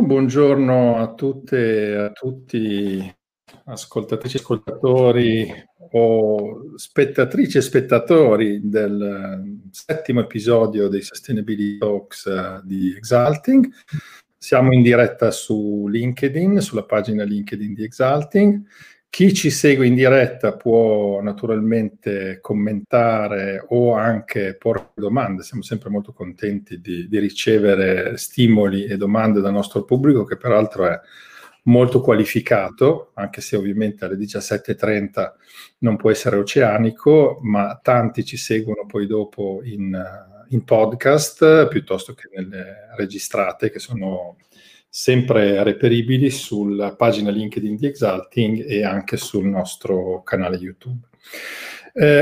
Buongiorno a tutte e a tutti, ascoltatrici e ascoltatori o spettatrici e spettatori del settimo episodio dei Sustainability Talks di Exsulting. Siamo in diretta su LinkedIn, sulla pagina LinkedIn di Exsulting. Chi ci segue in diretta può naturalmente commentare o anche porre domande. Siamo sempre molto contenti di ricevere stimoli e domande dal nostro pubblico, che peraltro è molto qualificato, anche se ovviamente alle 17:30 non può essere oceanico, ma tanti ci seguono poi dopo in podcast, piuttosto che nelle registrate, che sono sempre reperibili sulla pagina LinkedIn di Exsulting e anche sul nostro canale YouTube.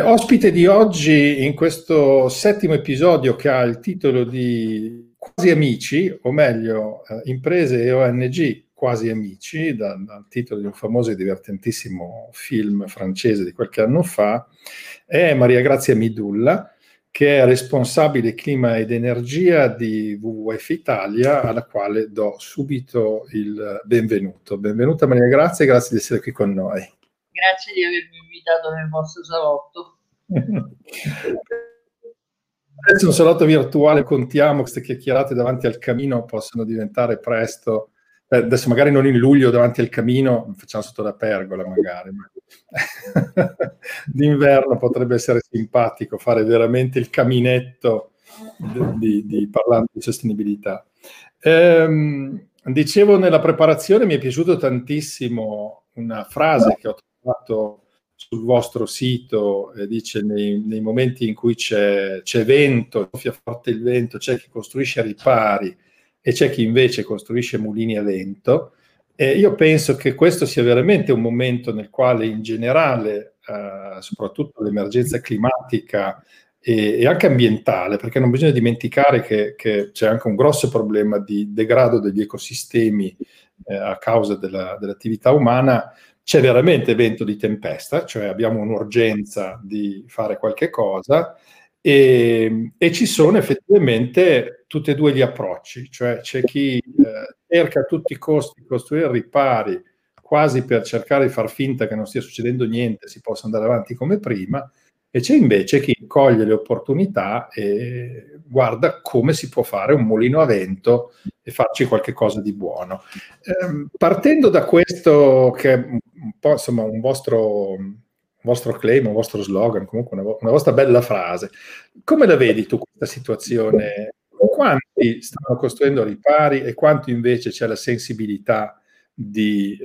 Ospite di oggi in questo settimo episodio, che ha il titolo di Quasi Amici, o meglio imprese e ONG Quasi Amici, dal titolo di un famoso e divertentissimo film francese di qualche anno fa, è Maria Grazia Midulla, che è responsabile clima ed energia di WWF Italia, alla quale do subito il benvenuto. Benvenuta Maria Grazia, grazie di essere qui con noi. Grazie di avermi invitato nel vostro salotto. Adesso un salotto virtuale, contiamo queste chiacchierate davanti al camino possono diventare presto, adesso magari non in luglio davanti al camino, facciamo sotto la pergola magari, ma d'inverno potrebbe essere simpatico fare veramente il camminetto parlando di sostenibilità. Dicevo nella preparazione, mi è piaciuto tantissimo una frase che ho trovato sul vostro sito, dice: nei momenti in cui c'è vento, soffia forte il vento, c'è chi costruisce ripari e c'è chi invece costruisce mulini a vento. Io penso che questo sia veramente un momento nel quale in generale, soprattutto l'emergenza climatica e anche ambientale, perché non bisogna dimenticare che c'è anche un grosso problema di degrado degli ecosistemi a causa dell'attività umana, c'è veramente vento di tempesta, cioè abbiamo un'urgenza di fare qualche cosa. E ci sono effettivamente tutti e due gli approcci, cioè c'è chi cerca a tutti i costi di costruire ripari quasi per cercare di far finta che non stia succedendo niente, si possa andare avanti come prima, e c'è invece chi coglie le opportunità e guarda come si può fare un mulino a vento e farci qualche cosa di buono. Partendo da questo, che è un po' insomma un vostro claim, un vostro slogan, comunque una vostra bella frase. Come la vedi tu questa situazione? Quanti stanno costruendo ripari e quanto invece c'è la sensibilità di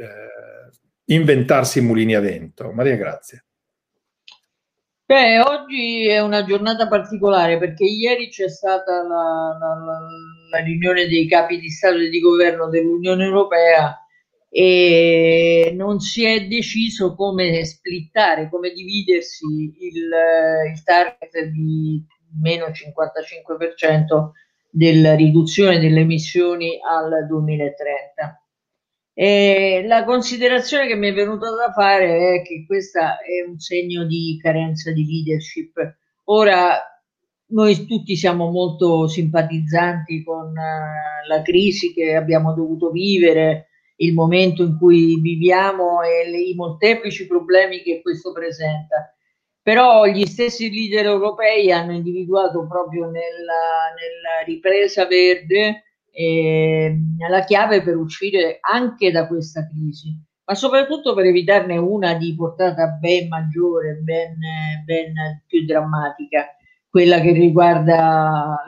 inventarsi mulini a vento? Maria Grazia. Beh, oggi è una giornata particolare, perché ieri c'è stata la riunione dei capi di Stato e di Governo dell'Unione Europea, e non si è deciso come splittare, come dividersi il target di meno 55% della riduzione delle emissioni al 2030. E la considerazione che mi è venuta da fare è che questa è un segno di carenza di leadership. Ora, noi tutti siamo molto simpatizzanti con la crisi che abbiamo dovuto vivere, il momento in cui viviamo e i molteplici problemi che questo presenta, però gli stessi leader europei hanno individuato proprio nella ripresa verde la chiave per uscire anche da questa crisi, ma soprattutto per evitarne una di portata ben maggiore, ben più drammatica, quella che riguarda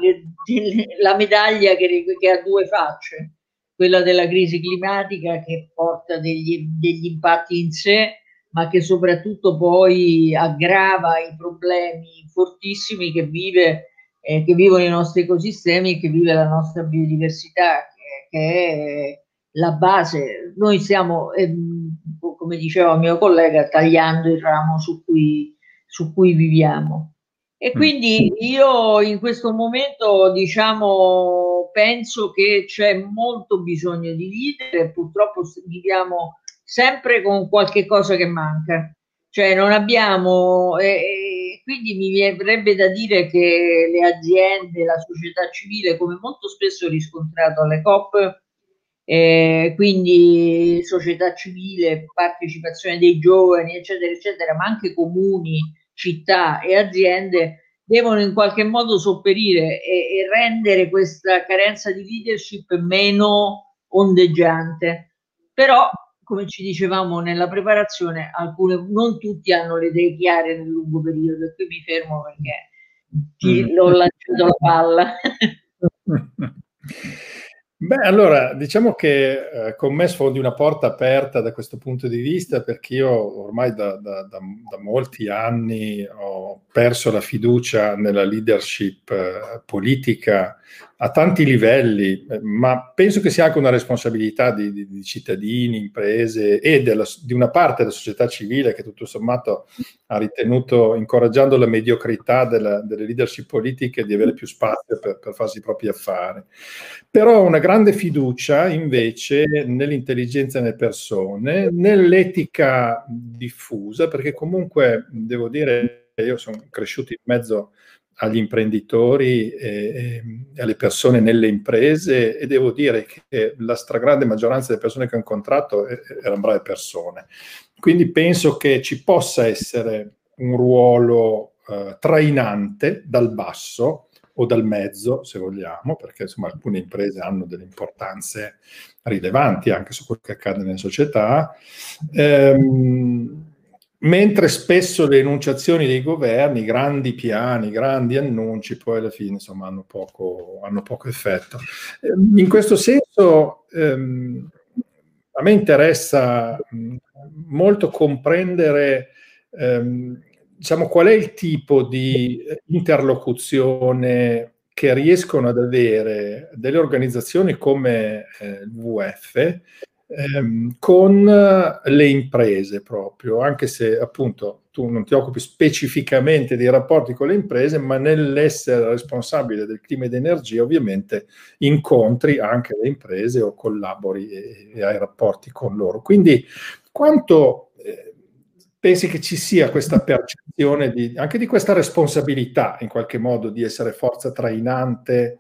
la medaglia che ha due facce, quella della crisi climatica, che porta degli impatti in sé, ma che soprattutto poi aggrava i problemi fortissimi che vivono i nostri ecosistemi, che vive la nostra biodiversità, che è la base. Noi stiamo, come diceva il mio collega, tagliando il ramo su cui viviamo. E quindi io in questo momento, diciamo, penso che c'è molto bisogno di leader, purtroppo viviamo sempre con qualche cosa che manca. Cioè non abbiamo, quindi mi verrebbe da dire che le aziende, la società civile, come molto spesso ho riscontrato alle COP, quindi società civile, partecipazione dei giovani, eccetera, eccetera, ma anche comuni, città e aziende, devono in qualche modo sopperire e rendere questa carenza di leadership meno ondeggiante. Però, come ci dicevamo nella preparazione, non tutti hanno le idee chiare nel lungo periodo, e qui mi fermo perché l'ho lanciato la palla. Beh, allora, diciamo che con me sfondi una porta aperta da questo punto di vista, perché io ormai da molti anni ho perso la fiducia nella leadership politica a tanti livelli, ma penso che sia anche una responsabilità di cittadini, imprese e di una parte della società civile, che tutto sommato ha ritenuto, incoraggiando la mediocrità delle leadership politiche, di avere più spazio per farsi i propri affari. Però una grande fiducia invece nell'intelligenza delle persone, nell'etica diffusa, perché comunque devo dire che io sono cresciuto in mezzo agli imprenditori e alle persone nelle imprese, e devo dire che la stragrande maggioranza delle persone che ho incontrato erano brave persone. Quindi penso che ci possa essere un ruolo trainante dal basso o dal mezzo, se vogliamo, perché insomma alcune imprese hanno delle importanze rilevanti anche su quello che accade nelle società, mentre spesso le enunciazioni dei governi, grandi piani, grandi annunci, poi alla fine insomma hanno poco effetto. In questo senso a me interessa molto comprendere diciamo, qual è il tipo di interlocuzione che riescono ad avere delle organizzazioni come il WWF con le imprese proprio, anche se appunto tu non ti occupi specificamente dei rapporti con le imprese, ma nell'essere responsabile del clima ed energia ovviamente incontri anche le imprese o collabori e hai rapporti con loro. Quindi quanto pensi che ci sia questa percezione anche di questa responsabilità in qualche modo di essere forza trainante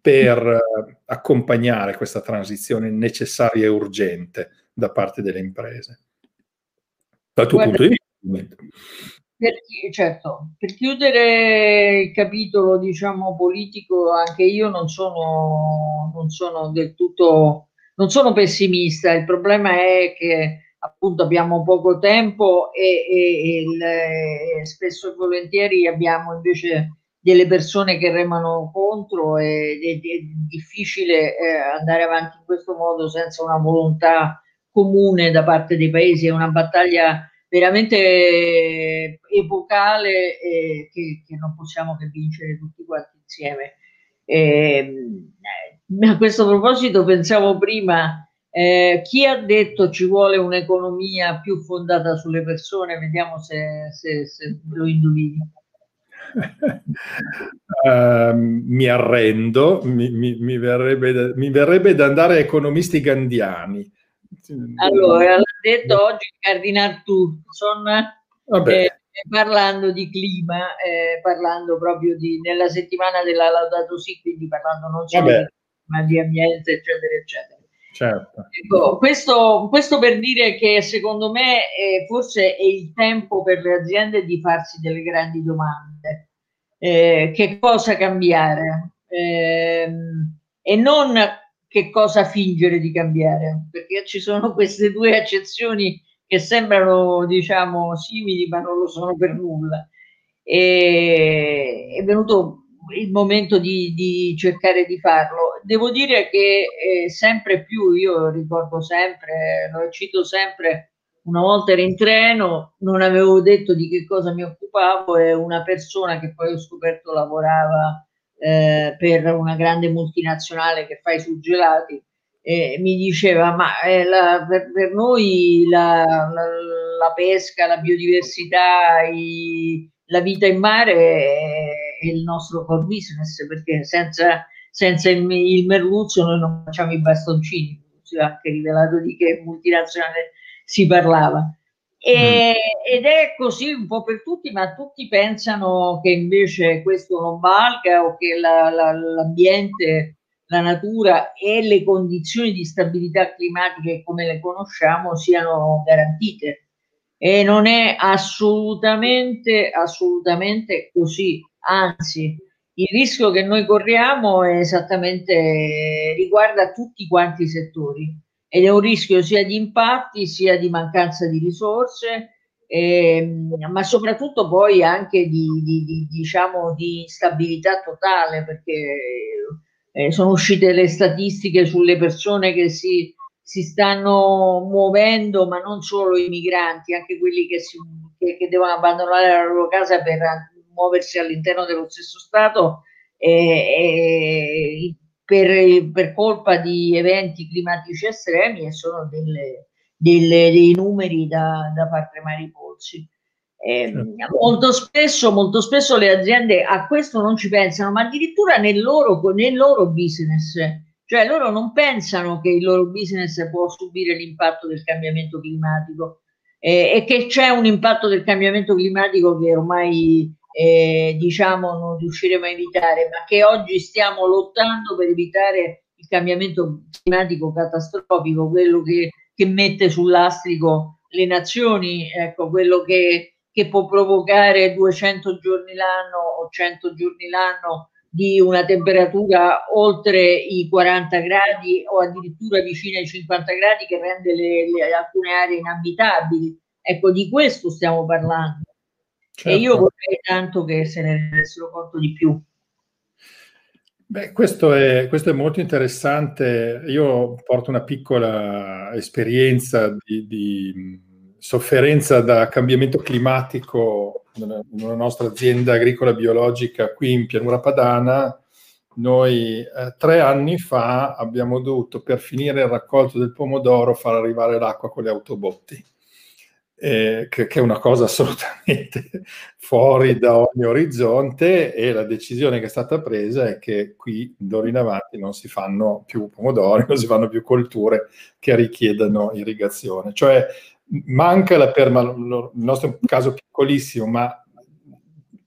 per accompagnare questa transizione necessaria e urgente da parte delle imprese? Dal tuo punto di vista? Certo, per chiudere il capitolo, diciamo, politico, anche io non sono del tutto, non sono pessimista. Il problema è che appunto abbiamo poco tempo e spesso e volentieri abbiamo invece delle persone che remano contro, ed è difficile andare avanti in questo modo senza una volontà comune da parte dei paesi. È una battaglia veramente epocale che non possiamo che vincere tutti quanti insieme. A questo proposito pensavo prima, chi ha detto ci vuole un'economia più fondata sulle persone? Vediamo se lo indovini. Mi arrendo, mi verrebbe da andare a economisti gandhiani. Allora, l'ha detto oggi il Cardinal Turton, parlando di clima, parlando proprio nella settimana della Laudato Sì, quindi parlando non solo di clima, di ambiente, eccetera, eccetera. Certo. Ecco, questo per dire che secondo me forse è il tempo per le aziende di farsi delle grandi domande. Che cosa cambiare? E non che cosa fingere di cambiare, perché ci sono queste due accezioni che sembrano, diciamo, simili, ma non lo sono per nulla. È venuto il momento di cercare di farlo. Devo dire che sempre più, io ricordo sempre, lo cito sempre, una volta ero in treno, non avevo detto di che cosa mi occupavo, e una persona che poi ho scoperto lavorava per una grande multinazionale che fa i surgelati, mi diceva, ma per noi la pesca, la biodiversità, la vita in mare è il nostro core business, perché senza il merluzzo noi non facciamo i bastoncini. Si è anche rivelato di che multinazionale si parlava. Ed è così un po' per tutti, ma tutti pensano che invece questo non valga, o che l'ambiente, la natura e le condizioni di stabilità climatiche come le conosciamo siano garantite, e non è assolutamente così. Anzi, il rischio che noi corriamo è esattamente, riguarda tutti quanti i settori, ed è un rischio sia di impatti sia di mancanza di risorse, ma soprattutto poi anche di instabilità totale, perché sono uscite le statistiche sulle persone che si stanno muovendo, ma non solo i migranti, anche quelli che devono abbandonare la loro casa per muoversi all'interno dello stesso Stato, per colpa di eventi climatici estremi, e sono dei numeri da far tremare i polsi. Certo. Molto spesso le aziende a questo non ci pensano, ma addirittura nel loro business, cioè loro non pensano che il loro business può subire l'impatto del cambiamento climatico, e che c'è un impatto del cambiamento climatico che ormai diciamo non riusciremo a evitare, ma che oggi stiamo lottando per evitare il cambiamento climatico catastrofico, quello che mette sul lastrico le nazioni, ecco, quello che può provocare 200 giorni l'anno o 100 giorni l'anno di una temperatura oltre i 40 gradi o addirittura vicino ai 50 gradi, che rende alcune aree inabitabili. Ecco, di questo stiamo parlando. Certo. E io vorrei tanto che se ne rendessero conto di più. Beh, questo è molto interessante. Io porto una piccola esperienza di sofferenza da cambiamento climatico in una nostra azienda agricola biologica qui in Pianura Padana. Noi 3 anni fa abbiamo dovuto, per finire il raccolto del pomodoro, far arrivare l'acqua con le autobotti. Che è una cosa assolutamente fuori da ogni orizzonte, e la decisione che è stata presa è che qui d'ora in avanti non si fanno più pomodori, non si fanno più colture che richiedano irrigazione. Cioè manca la permanenza, il nostro è un caso piccolissimo, ma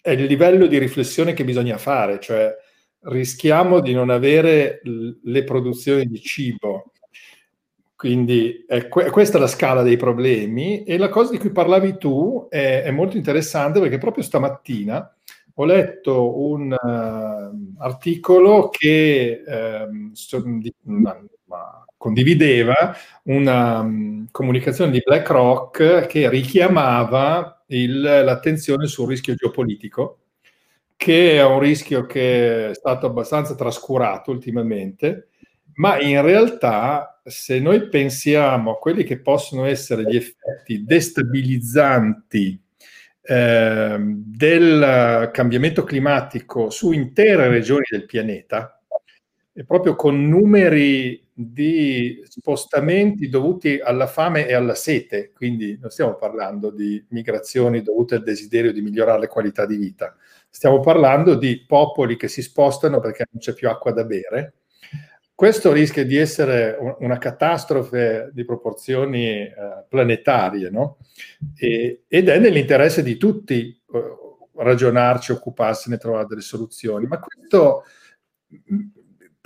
è il livello di riflessione che bisogna fare, cioè rischiamo di non avere le produzioni di cibo. Quindi questa è la scala dei problemi, e la cosa di cui parlavi tu è molto interessante, perché proprio stamattina ho letto un articolo che condivideva una comunicazione di BlackRock che richiamava l'attenzione sul rischio geopolitico, che è un rischio che è stato abbastanza trascurato ultimamente, ma in realtà, se noi pensiamo a quelli che possono essere gli effetti destabilizzanti del cambiamento climatico su intere regioni del pianeta, e proprio con numeri di spostamenti dovuti alla fame e alla sete, quindi non stiamo parlando di migrazioni dovute al desiderio di migliorare la qualità di vita, stiamo parlando di popoli che si spostano perché non c'è più acqua da bere. Questo rischia di essere una catastrofe di proporzioni planetarie, no? Ed è nell'interesse di tutti ragionarci, occuparsene, trovare delle soluzioni. Ma questo,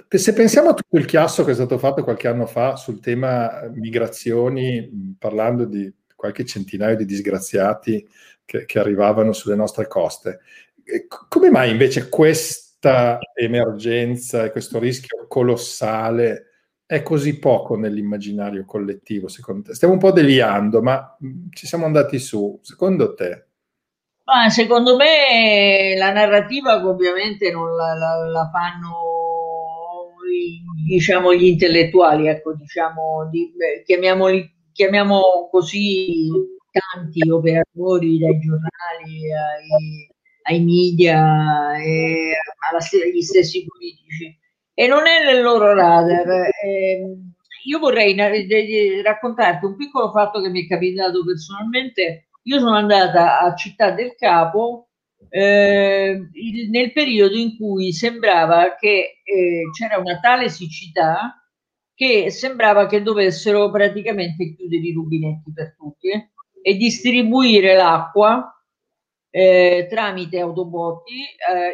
se pensiamo a tutto il chiasso che è stato fatto qualche anno fa sul tema migrazioni, parlando di qualche centinaio di disgraziati che arrivavano sulle nostre coste, come mai invece questa emergenza e questo rischio colossale è così poco nell'immaginario collettivo, secondo te? Stiamo un po' deviando, ma ci siamo andati su, secondo te? Ma secondo me la narrativa ovviamente non la fanno, diciamo, gli intellettuali, ecco, diciamo, chiamiamo così, tanti operatori, dai giornali ai media e agli stessi politici, e non è nel loro radar. Io vorrei raccontarti un piccolo fatto che mi è capitato personalmente. Io sono andata a Città del Capo nel periodo in cui sembrava che c'era una tale siccità che sembrava che dovessero praticamente chiudere i rubinetti per tutti. e distribuire l'acqua tramite autobotti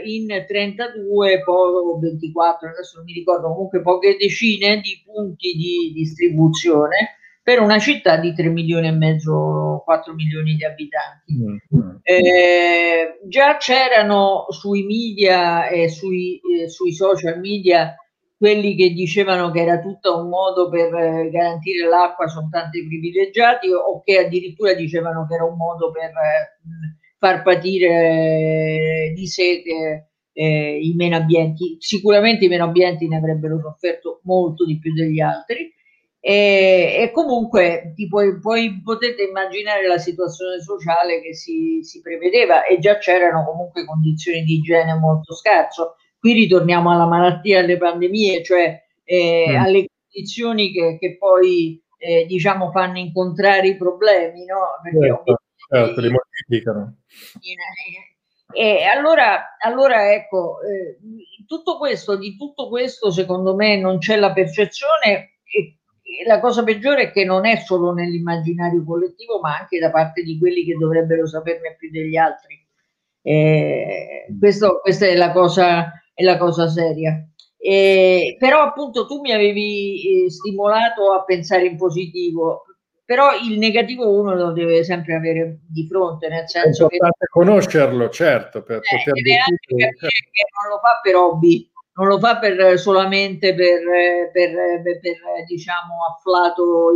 in 32 o 24, adesso non mi ricordo, comunque poche decine di punti di distribuzione per una città di 3 milioni e mezzo, 4 milioni di abitanti. Già c'erano sui media e sui social media quelli che dicevano che era tutto un modo per garantire l'acqua soltanto ai privilegiati, o che addirittura dicevano che era un modo per far patire di sete i meno abbienti. Sicuramente i meno abbienti ne avrebbero sofferto molto di più degli altri. E comunque poi potete immaginare la situazione sociale che si prevedeva, e già c'erano comunque condizioni di igiene molto scarso. Qui ritorniamo alla malattia, alle pandemie, cioè alle condizioni che poi diciamo fanno incontrare i problemi, no? Perché certo, li moltiplicano. E allora ecco, di tutto questo secondo me non c'è la percezione. E la cosa peggiore è che non è solo nell'immaginario collettivo, ma anche da parte di quelli che dovrebbero saperne più degli altri. Questa è la cosa seria. Però appunto tu mi avevi stimolato a pensare in positivo, però il negativo uno lo deve sempre avere di fronte, nel senso che... È importante conoscerlo, certo, per poter dire che non lo fa per hobby. Non lo fa solamente per diciamo, afflato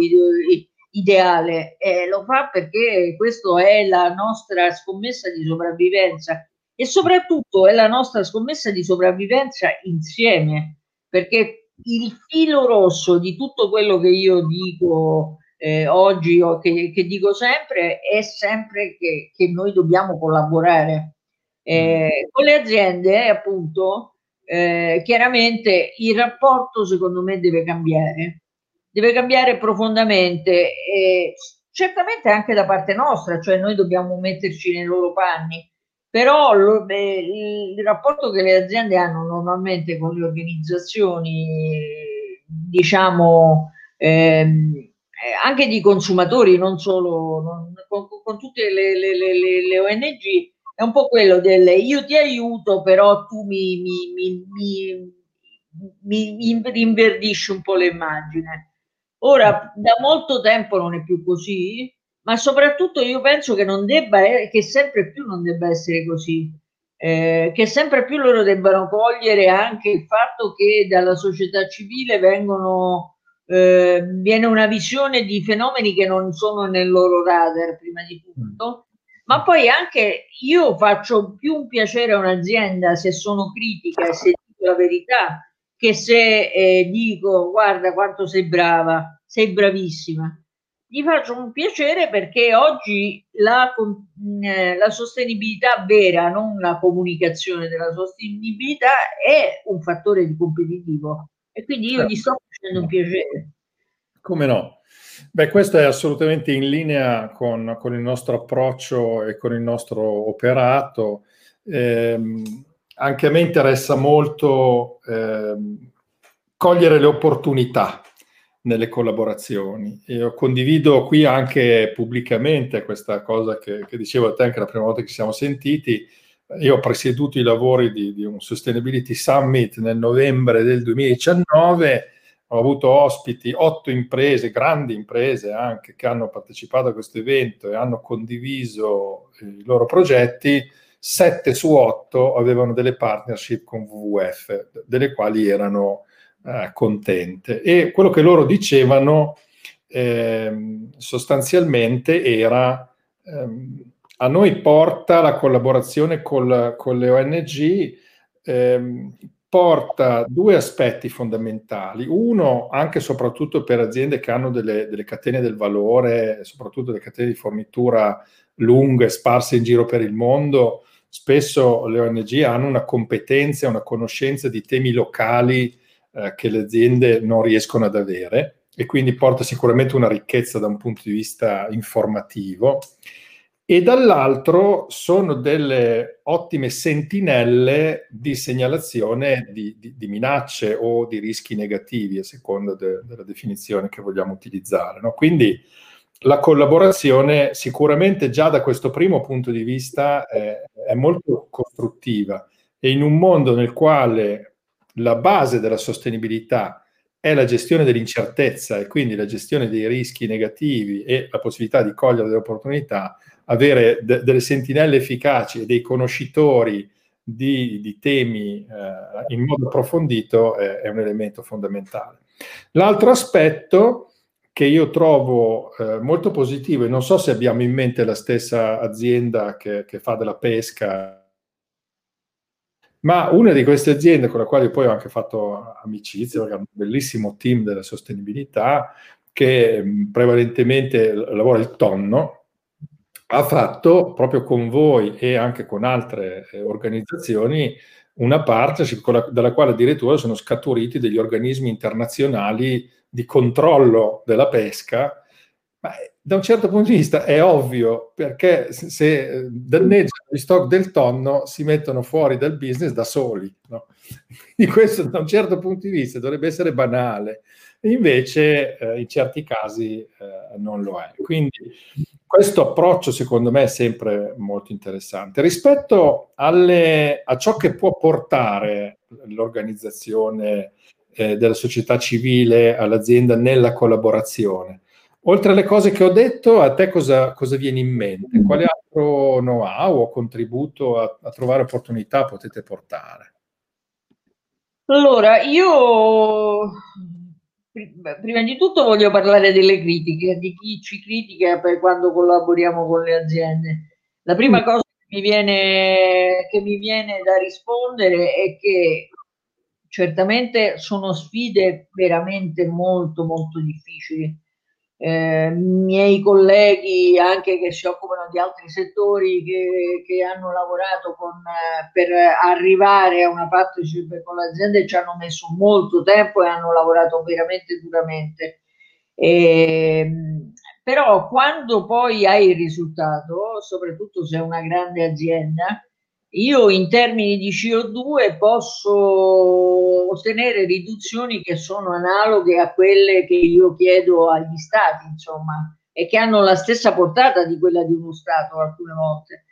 ideale, lo fa perché questa è la nostra scommessa di sopravvivenza, e soprattutto è la nostra scommessa di sopravvivenza insieme, perché il filo rosso di tutto quello che io dico oggi, o che dico sempre, è sempre che noi dobbiamo collaborare con le aziende, appunto. Chiaramente il rapporto secondo me deve cambiare profondamente, certamente anche da parte nostra, cioè noi dobbiamo metterci nei loro panni, però il rapporto che le aziende hanno normalmente con le organizzazioni, diciamo anche di consumatori, non solo con tutte le ONG, è un po' quello del io ti aiuto, però tu mi rinverdisci un po' l'immagine. Ora, da molto tempo non è più così, ma soprattutto io penso che sempre più non debba essere così, che sempre più loro debbano cogliere anche il fatto che dalla società civile viene una visione di fenomeni che non sono nel loro radar, prima di tutto. Ma poi anche io faccio più un piacere a un'azienda se sono critica e se dico la verità, che se dico guarda quanto sei brava, sei bravissima. Gli faccio un piacere perché oggi la sostenibilità vera, non la comunicazione della sostenibilità, è un fattore di competitivo, e quindi io gli sto facendo un piacere. Come no? Beh, questo è assolutamente in linea con il nostro approccio e con il nostro operato. Anche a me interessa molto cogliere le opportunità nelle collaborazioni. Io condivido qui anche pubblicamente questa cosa che dicevo a te anche la prima volta che ci siamo sentiti. Io ho presieduto i lavori di un Sustainability Summit nel novembre del 2019. Ho avuto ospiti 8 imprese, grandi imprese anche, che hanno partecipato a questo evento e hanno condiviso i loro progetti. 7 su 8 avevano delle partnership con WWF, delle quali erano contente. E quello che loro dicevano sostanzialmente era a noi porta la collaborazione con le ONG, porta 2 aspetti fondamentali. Uno, anche e soprattutto per aziende che hanno delle catene del valore, soprattutto delle catene di fornitura lunghe, sparse in giro per il mondo, spesso le ONG hanno una competenza, una conoscenza di temi locali che le aziende non riescono ad avere, e quindi porta sicuramente una ricchezza da un punto di vista informativo. E dall'altro sono delle ottime sentinelle di segnalazione di minacce o di rischi negativi, a seconda della definizione che vogliamo utilizzare, no? Quindi La collaborazione sicuramente già da questo primo punto di vista è molto costruttiva, e in un mondo nel quale la base della sostenibilità è la gestione dell'incertezza e quindi la gestione dei rischi negativi e la possibilità di cogliere delle opportunità, avere delle sentinelle efficaci e dei conoscitori di temi in modo approfondito è un elemento fondamentale. L'altro aspetto che io trovo molto positivo, e non so se abbiamo in mente la stessa azienda che fa della pesca, ma una di queste aziende con la quale poi ho anche fatto amicizia, perché è un bellissimo team della sostenibilità che prevalentemente lavora il tonno, ha fatto proprio con voi e anche con altre organizzazioni una partnership dalla quale addirittura sono scaturiti degli organismi internazionali di controllo della pesca, ma da un certo punto di vista è ovvio, perché se danneggiano gli stock del tonno si mettono fuori dal business da soli, no? Quindi questo da un certo punto di vista dovrebbe essere banale, invece in certi casi non lo è. Quindi questo approccio secondo me è sempre molto interessante. Rispetto a ciò che può portare l'organizzazione della società civile all'azienda nella collaborazione, oltre alle cose che ho detto, a te cosa viene in mente? Quale altro know-how o contributo a trovare opportunità potete portare? Allora, io prima di tutto voglio parlare delle critiche, di chi ci critica per quando collaboriamo con le aziende. La prima cosa che mi viene da rispondere è che certamente sono sfide veramente molto molto difficili. Miei colleghi anche che si occupano di altri settori che hanno lavorato per arrivare a una partnership con l'azienda ci hanno messo molto tempo e hanno lavorato veramente duramente. Però quando poi hai il risultato, soprattutto se è una grande azienda, io in termini di CO2 posso ottenere riduzioni che sono analoghe a quelle che io chiedo agli stati, insomma, e che hanno la stessa portata di quella di uno stato alcune volte.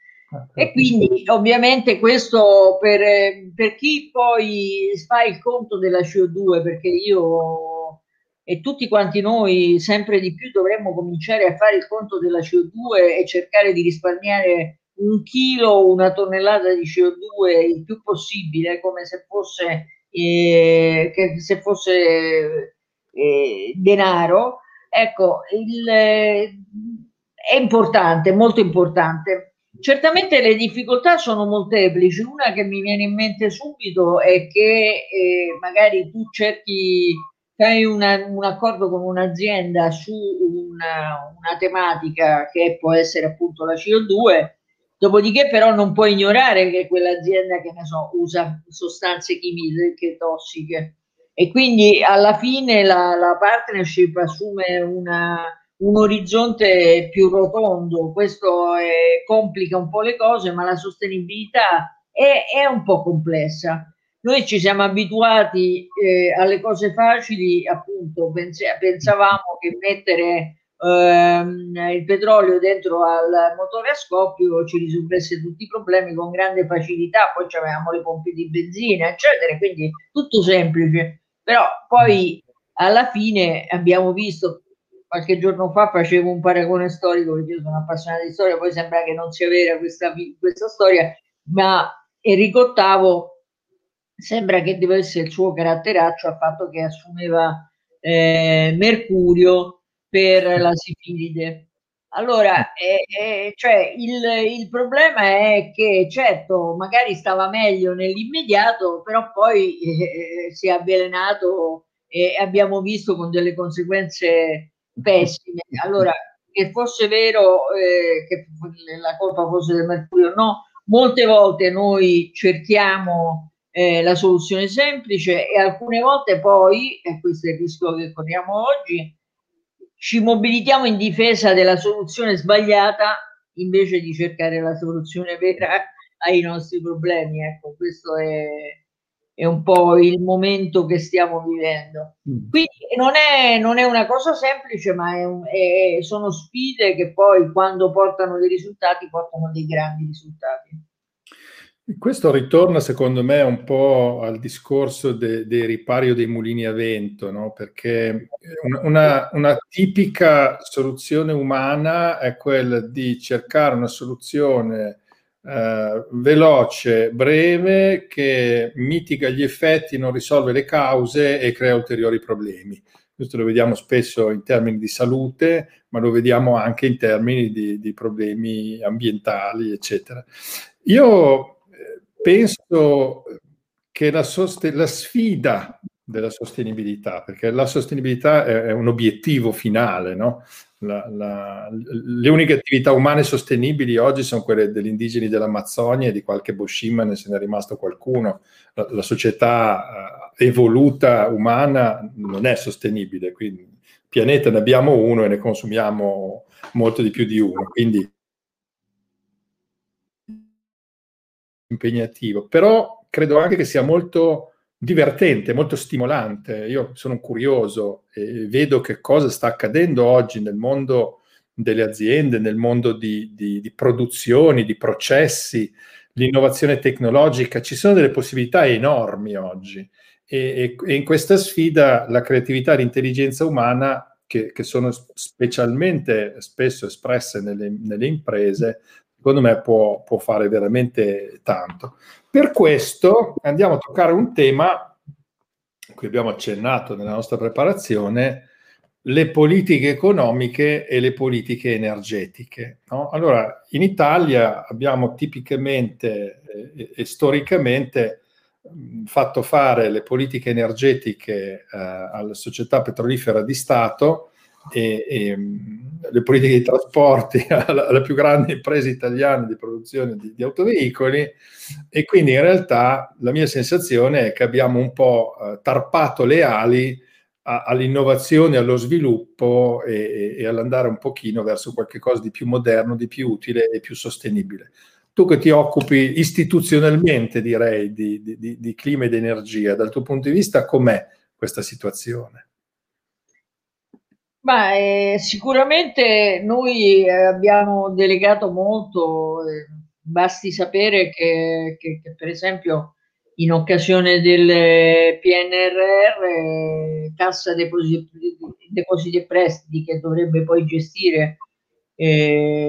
E quindi ovviamente questo per chi poi fa il conto della CO2, perché io e tutti quanti noi sempre di più dovremmo cominciare a fare il conto della CO2 e cercare di risparmiare un chilo, una tonnellata di CO2 il più possibile, come se fosse, denaro. Ecco, è importante, molto importante. Certamente le difficoltà sono molteplici. Una che mi viene in mente subito è che magari tu fai un accordo con un'azienda su una tematica che può essere appunto la CO2. Dopodiché però non puoi ignorare che quell'azienda, che ne so, usa sostanze chimiche tossiche, e quindi alla fine la partnership assume un orizzonte più rotondo. Questo complica un po' le cose, ma la sostenibilità è un po' complessa. Noi ci siamo abituati alle cose facili, appunto, pensavamo che mettere il petrolio dentro al motore a scoppio ci risolvesse tutti i problemi con grande facilità. Poi avevamo le pompe di benzina, eccetera, quindi tutto semplice. Però poi alla fine abbiamo visto, qualche giorno fa facevo un paragone storico, perché io sono appassionata di storia, poi sembra che non sia vera questa storia, ma Enrico VIII sembra che dovesse il suo caratteraccio al fatto che assumeva mercurio per la sifilide. Allora, cioè il problema è che certo magari stava meglio nell'immediato, però poi si è avvelenato e abbiamo visto con delle conseguenze pessime. Allora, che fosse vero che la colpa fosse del mercurio, no, molte volte noi cerchiamo la soluzione semplice e alcune volte poi, e questo è il rischio che corriamo oggi, ci mobilitiamo in difesa della soluzione sbagliata invece di cercare la soluzione vera ai nostri problemi. Ecco, questo è è un po' il momento che stiamo vivendo. Quindi non è una cosa semplice, ma sono sfide che poi, quando portano dei risultati, portano dei grandi risultati. Questo ritorna, secondo me, un po' al discorso dei ripari o dei mulini a vento, no? Perché una tipica soluzione umana è quella di cercare una soluzione veloce, breve, che mitiga gli effetti, non risolve le cause e crea ulteriori problemi. Questo lo vediamo spesso in termini di salute, ma lo vediamo anche in termini di problemi ambientali, eccetera. Io penso che la sfida della sostenibilità, perché la sostenibilità è un obiettivo finale, no? Le uniche attività umane sostenibili oggi sono quelle degli indigeni dell'Amazzonia e di qualche boscimane, se ne è rimasto qualcuno. La società evoluta umana non è sostenibile, quindi pianeta ne abbiamo uno e ne consumiamo molto di più di uno, quindi impegnativo. Però credo anche che sia molto divertente, molto stimolante. Io sono un curioso e vedo che cosa sta accadendo oggi nel mondo delle aziende, nel mondo di produzioni, di processi, l'innovazione tecnologica. Ci sono delle possibilità enormi oggi e in questa sfida la creatività e l'intelligenza umana, che sono specialmente spesso espresse nelle imprese, secondo me può fare veramente tanto. Per questo andiamo a toccare un tema a cui abbiamo accennato nella nostra preparazione, le politiche economiche e le politiche energetiche, no? Allora, in Italia abbiamo tipicamente e storicamente fatto fare le politiche energetiche alla società petrolifera di Stato e le politiche di trasporti alla più grande impresa italiana di produzione di autoveicoli, e quindi in realtà la mia sensazione è che abbiamo un po' tarpato le ali all'innovazione, allo sviluppo e all'andare un pochino verso qualche cosa di più moderno, di più utile e più sostenibile. Tu che ti occupi istituzionalmente, direi, di clima ed energia, dal tuo punto di vista com'è questa situazione? Ma sicuramente noi abbiamo delegato molto, basti sapere che per esempio in occasione del PNRR Cassa Depositi e Prestiti, che dovrebbe poi gestire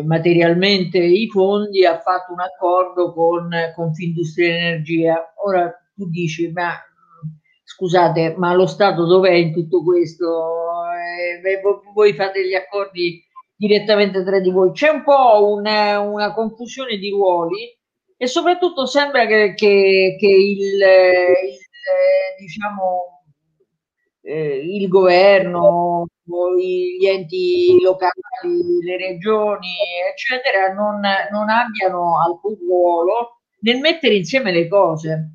materialmente i fondi, ha fatto un accordo con Confindustria Energia. Ora tu dici, ma scusate, ma lo Stato dov'è in tutto questo? Voi fate gli accordi direttamente tra di voi. C'è un po' una confusione di ruoli e soprattutto sembra che il governo, gli enti locali, le regioni, eccetera, non abbiano alcun ruolo nel mettere insieme le cose.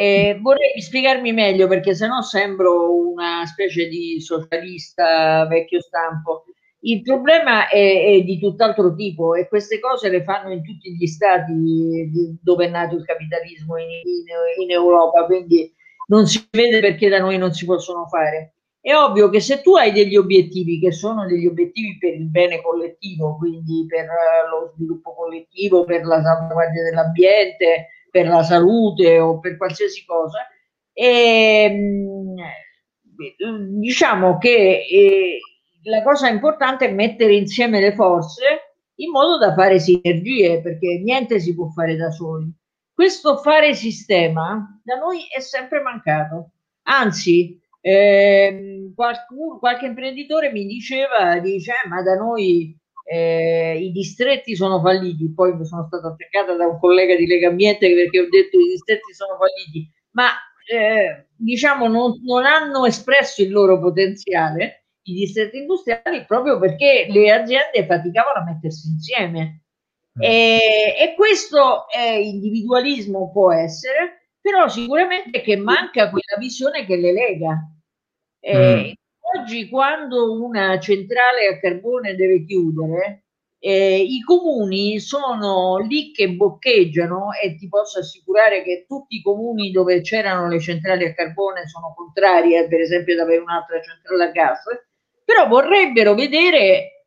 Vorrei spiegarmi meglio, perché sennò sembro una specie di socialista vecchio stampo. Il problema è di tutt'altro tipo, e queste cose le fanno in tutti gli stati dove è nato il capitalismo in Europa, quindi non si vede perché da noi non si possono fare. È ovvio che se tu hai degli obiettivi che sono degli obiettivi per il bene collettivo, quindi per lo sviluppo collettivo, per la salvaguardia dell'ambiente, per la salute o per qualsiasi cosa, e diciamo che la cosa importante è mettere insieme le forze in modo da fare sinergie, perché niente si può fare da soli. Questo fare sistema da noi è sempre mancato, anzi qualche imprenditore mi dice ma da noi i distretti sono falliti. Poi mi sono stata attaccata da un collega di Legambiente perché ho detto i distretti sono falliti, ma diciamo non hanno espresso il loro potenziale, i distretti industriali, proprio perché le aziende faticavano a mettersi insieme. E questo individualismo può essere, però sicuramente che manca quella visione che le lega. Oggi, quando una centrale a carbone deve chiudere, I comuni sono lì che boccheggiano, e ti posso assicurare che tutti i comuni dove c'erano le centrali a carbone sono contrari, per esempio, ad avere un'altra centrale a gas, però vorrebbero vedere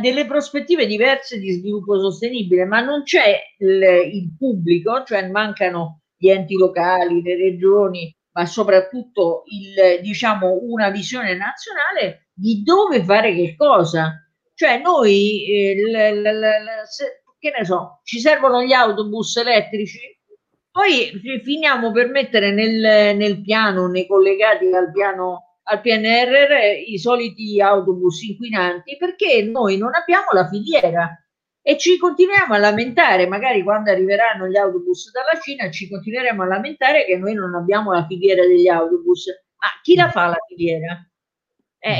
delle prospettive diverse di sviluppo sostenibile, ma non c'è il pubblico, cioè mancano gli enti locali, le regioni, ma soprattutto una visione nazionale di dove fare che cosa. Cioè noi, che ne so, ci servono gli autobus elettrici, poi finiamo per mettere nel piano, nei collegati al PNRR, i soliti autobus inquinanti, perché noi non abbiamo la filiera e ci continuiamo a lamentare, magari quando arriveranno gli autobus dalla Cina, ci continueremo a lamentare che noi non abbiamo la filiera degli autobus. Ma chi la fa la filiera?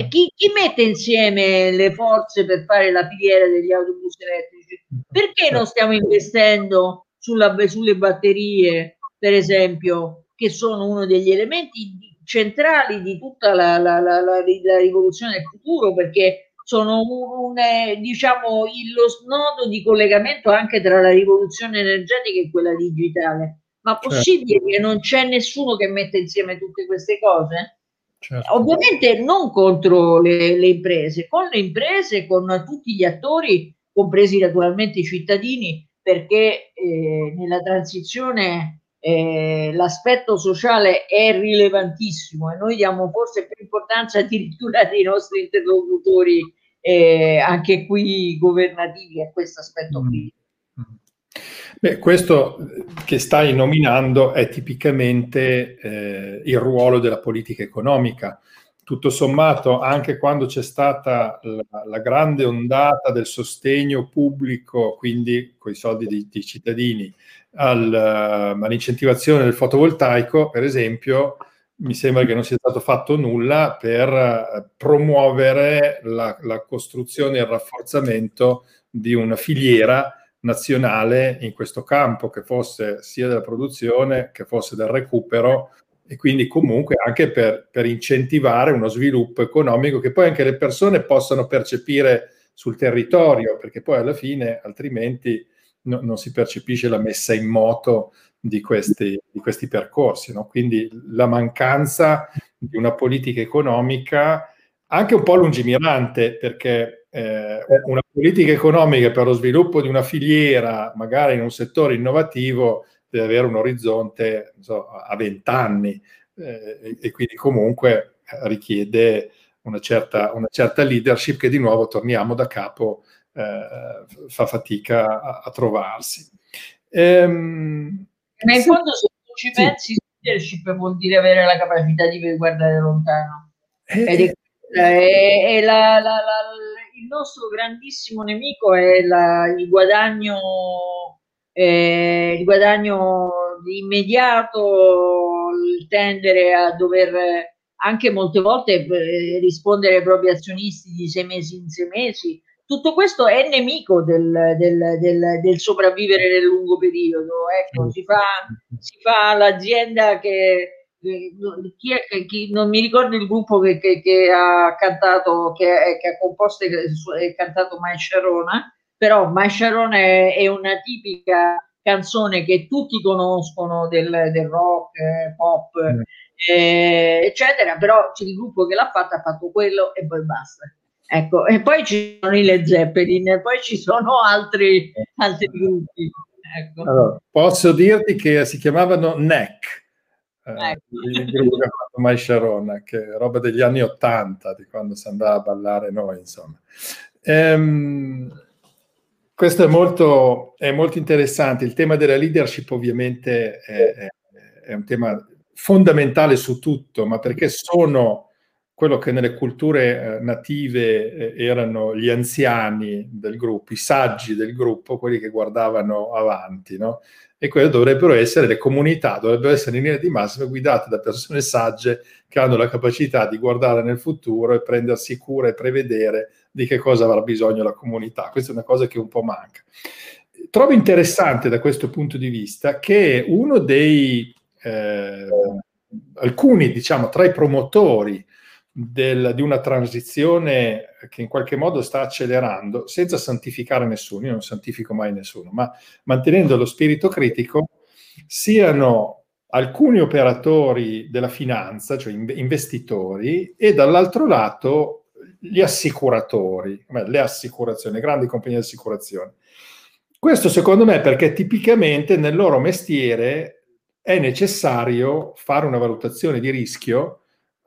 Chi mette insieme le forze per fare la filiera degli autobus elettrici? Perché non stiamo investendo sulle batterie, per esempio, che sono uno degli elementi centrali di tutta la rivoluzione del futuro, perché sono lo snodo di collegamento anche tra la rivoluzione energetica e quella digitale. Ma possibile che non c'è nessuno che mette insieme tutte queste cose? Certo. Ovviamente non contro le imprese, con le imprese, con tutti gli attori, compresi naturalmente i cittadini, perché nella transizione l'aspetto sociale è rilevantissimo e noi diamo forse più importanza addirittura dei nostri interlocutori, anche qui governativi, a questo aspetto qui. Beh, questo che stai nominando è tipicamente il ruolo della politica economica. Tutto sommato, anche quando c'è stata la grande ondata del sostegno pubblico, quindi con i soldi dei cittadini, all'incentivazione del fotovoltaico, per esempio, mi sembra che non sia stato fatto nulla per promuovere la costruzione e il rafforzamento di una filiera nazionale in questo campo, che fosse sia della produzione che fosse del recupero, e quindi comunque anche per incentivare uno sviluppo economico che poi anche le persone possano percepire sul territorio, perché poi alla fine altrimenti non si percepisce la messa in moto di questi percorsi, no? Quindi la mancanza di una politica economica anche un po' lungimirante, perché una politica economica per lo sviluppo di una filiera, magari in un settore innovativo, deve avere un orizzonte, non so, a 20 anni, e quindi comunque richiede una certa leadership che, di nuovo, torniamo da capo, fa fatica a trovarsi. Ma in fondo, se tu ci pensi, leadership vuol dire avere la capacità di guardare lontano. Il nostro grandissimo nemico è il guadagno immediato, il tendere a dover anche molte volte rispondere ai propri azionisti di 6 mesi in 6 mesi. Tutto questo è nemico del sopravvivere nel lungo periodo. Ecco, si fa l'azienda che... Chi non mi ricordo il gruppo che ha cantato, che ha composto e cantato Mai Sharona, però Mai Sharona è una tipica canzone che tutti conoscono del rock, pop, eccetera, però il gruppo che l'ha fatta ha fatto quello e poi basta. Ecco, e poi ci sono i Led Zeppelin, poi ci sono altri gruppi. Ecco. Allora, posso dirti che si chiamavano NEC. Il gruppo che ha fatto Mai Sharona, che è roba degli anni '80, di quando si andava a ballare noi, insomma. Questo è molto interessante. Il tema della leadership ovviamente è un tema fondamentale su tutto, ma perché sono quello che nelle culture native erano gli anziani del gruppo, i saggi del gruppo, quelli che guardavano avanti, no? E quelle dovrebbero essere le comunità, dovrebbero essere in linea di massima guidate da persone sagge che hanno la capacità di guardare nel futuro e prendersi cura e prevedere di che cosa avrà bisogno la comunità. Questa è una cosa che un po' manca. Trovo interessante da questo punto di vista che uno alcuni, diciamo, tra i promotori di una transizione che in qualche modo sta accelerando, senza santificare nessuno, io non santifico mai nessuno, ma mantenendo lo spirito critico, siano alcuni operatori della finanza, cioè investitori, e dall'altro lato gli assicuratori, le assicurazioni, le grandi compagnie di assicurazione. Questo secondo me perché tipicamente nel loro mestiere è necessario fare una valutazione di rischio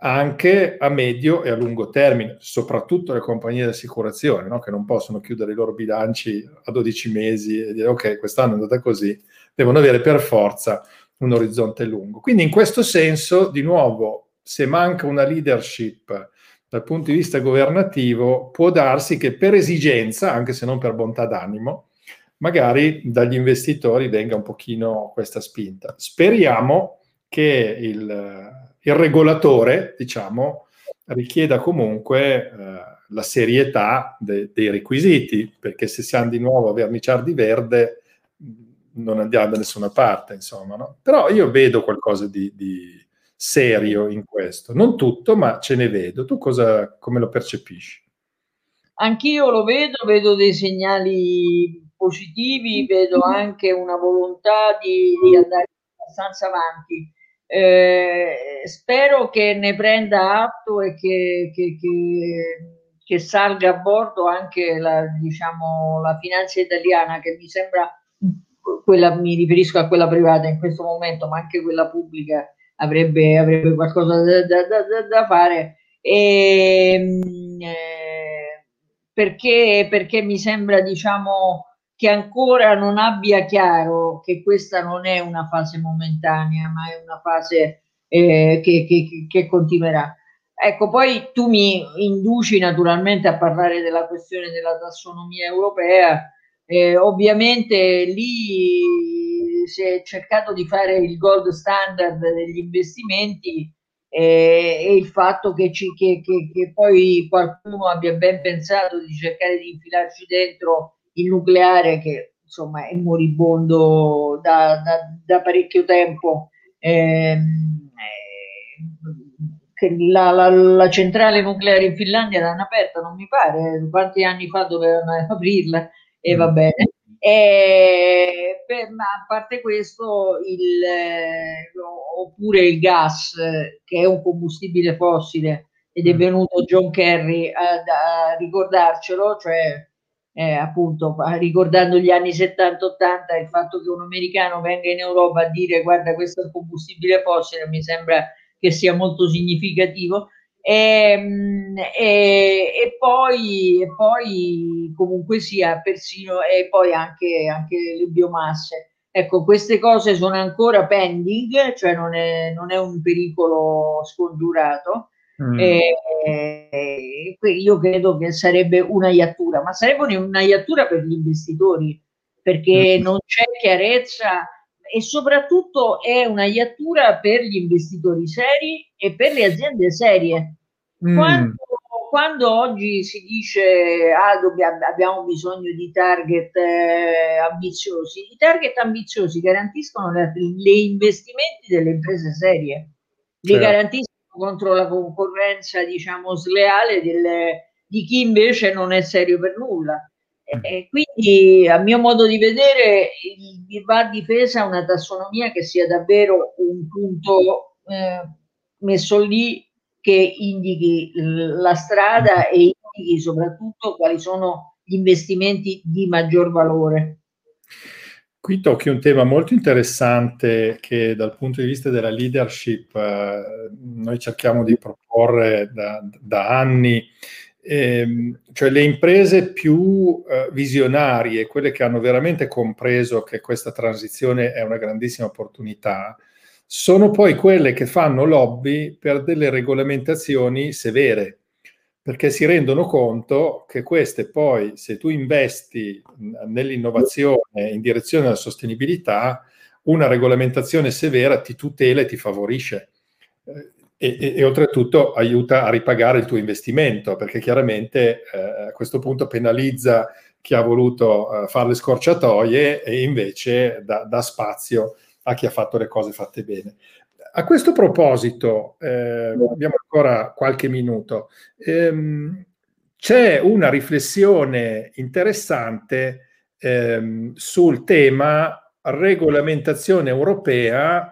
anche a medio e a lungo termine, soprattutto le compagnie di assicurazione, no? Che non possono chiudere i loro bilanci a 12 mesi e dire ok, quest'anno è andata così, devono avere per forza un orizzonte lungo. Quindi in questo senso, di nuovo, se manca una leadership dal punto di vista governativo, può darsi che per esigenza, anche se non per bontà d'animo, magari dagli investitori venga un pochino questa spinta. Speriamo che il regolatore, diciamo, richieda comunque la serietà dei requisiti, perché se siamo di nuovo a verniciar di verde non andiamo da nessuna parte, insomma, no? Però io vedo qualcosa di serio in questo. Non tutto, ma ce ne vedo. Tu come lo percepisci? Anch'io lo vedo, vedo dei segnali positivi, vedo anche una volontà di andare abbastanza avanti. Spero che ne prenda atto e che salga a bordo anche la finanza italiana, che mi sembra, quella, mi riferisco a quella privata in questo momento, ma anche quella pubblica avrebbe qualcosa da fare, perché mi sembra, diciamo, che ancora non abbia chiaro che questa non è una fase momentanea, ma è una fase che continuerà. Ecco, poi tu mi induci naturalmente a parlare della questione della tassonomia europea. Ovviamente lì si è cercato di fare il gold standard degli investimenti, e il fatto che poi qualcuno abbia ben pensato di cercare di infilarci dentro il nucleare, che insomma è moribondo da parecchio tempo, che la centrale nucleare in Finlandia l'hanno aperta, non mi pare, quanti anni fa dovevano aprirla, e va bene. Ma a parte questo, oppure il gas, che è un combustibile fossile, ed è venuto John Kerry a ricordarcelo, cioè appunto ricordando gli anni 70-80, il fatto che un americano venga in Europa a dire guarda, questo è un combustibile fossile, mi sembra che sia molto significativo. E poi comunque sia persino, e poi anche le biomasse. Ecco, queste cose sono ancora pending, cioè non è un pericolo scongiurato. Io credo che sarebbe una iattura, ma sarebbe una iattura per gli investitori, perché non c'è chiarezza, e soprattutto è una iattura per gli investitori seri e per le aziende serie. Quando oggi si dice abbiamo bisogno di target ambiziosi, i target ambiziosi garantiscono gli investimenti delle imprese serie, li garantiscono contro la concorrenza, diciamo, sleale di chi invece non è serio per nulla. E quindi, a mio modo di vedere, va difesa una tassonomia che sia davvero un punto messo lì, che indichi la strada e indichi soprattutto quali sono gli investimenti di maggior valore. Qui tocchi un tema molto interessante che dal punto di vista della leadership noi cerchiamo di proporre da anni. Cioè le imprese più visionarie, quelle che hanno veramente compreso che questa transizione è una grandissima opportunità, sono poi quelle che fanno lobby per delle regolamentazioni severe, perché si rendono conto che queste poi, se tu investi nell'innovazione in direzione alla sostenibilità, una regolamentazione severa ti tutela e ti favorisce. E oltretutto aiuta a ripagare il tuo investimento, perché chiaramente a questo punto penalizza chi ha voluto fare le scorciatoie e invece dà spazio a chi ha fatto le cose fatte bene. A questo proposito, abbiamo ancora qualche minuto, c'è una riflessione interessante sul tema regolamentazione europea,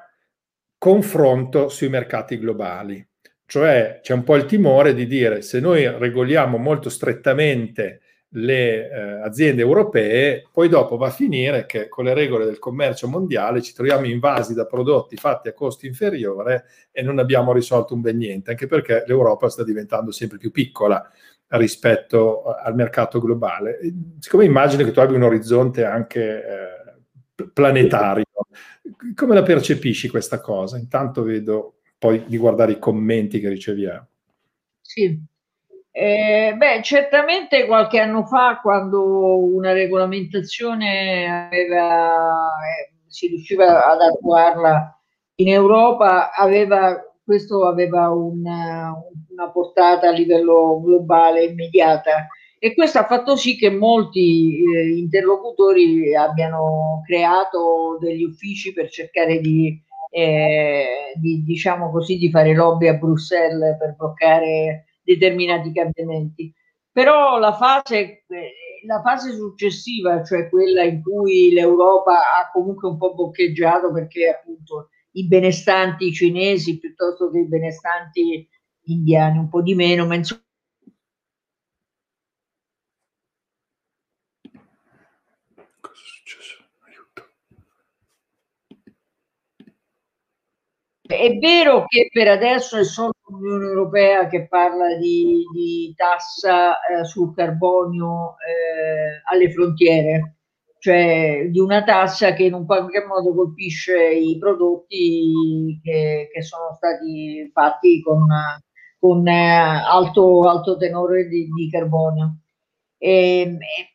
confronto sui mercati globali. Cioè c'è un po' il timore di dire se noi regoliamo molto strettamente le aziende europee, poi dopo va a finire che con le regole del commercio mondiale ci troviamo invasi da prodotti fatti a costo inferiore e non abbiamo risolto un bel niente, anche perché l'Europa sta diventando sempre più piccola rispetto al mercato globale. Siccome immagino che tu abbia un orizzonte anche planetario, come la percepisci questa cosa? Intanto vedo poi di guardare i commenti che riceviamo. Sì. Beh, certamente qualche anno fa, quando una regolamentazione si riusciva ad attuarla in Europa, questo aveva una portata a livello globale immediata, e questo ha fatto sì che molti interlocutori abbiano creato degli uffici per cercare di fare lobby a Bruxelles per bloccare determinati cambiamenti. Però la fase successiva, cioè quella in cui l'Europa ha comunque un po' boccheggiato, perché appunto i benestanti cinesi piuttosto che i benestanti indiani un po' di meno, ma insomma cosa è successo? Aiuto. È vero che per adesso è solo l'Unione Europea che parla di tassa sul carbonio alle frontiere, cioè di una tassa che in un qualche modo colpisce i prodotti che sono stati fatti con alto tenore di carbonio.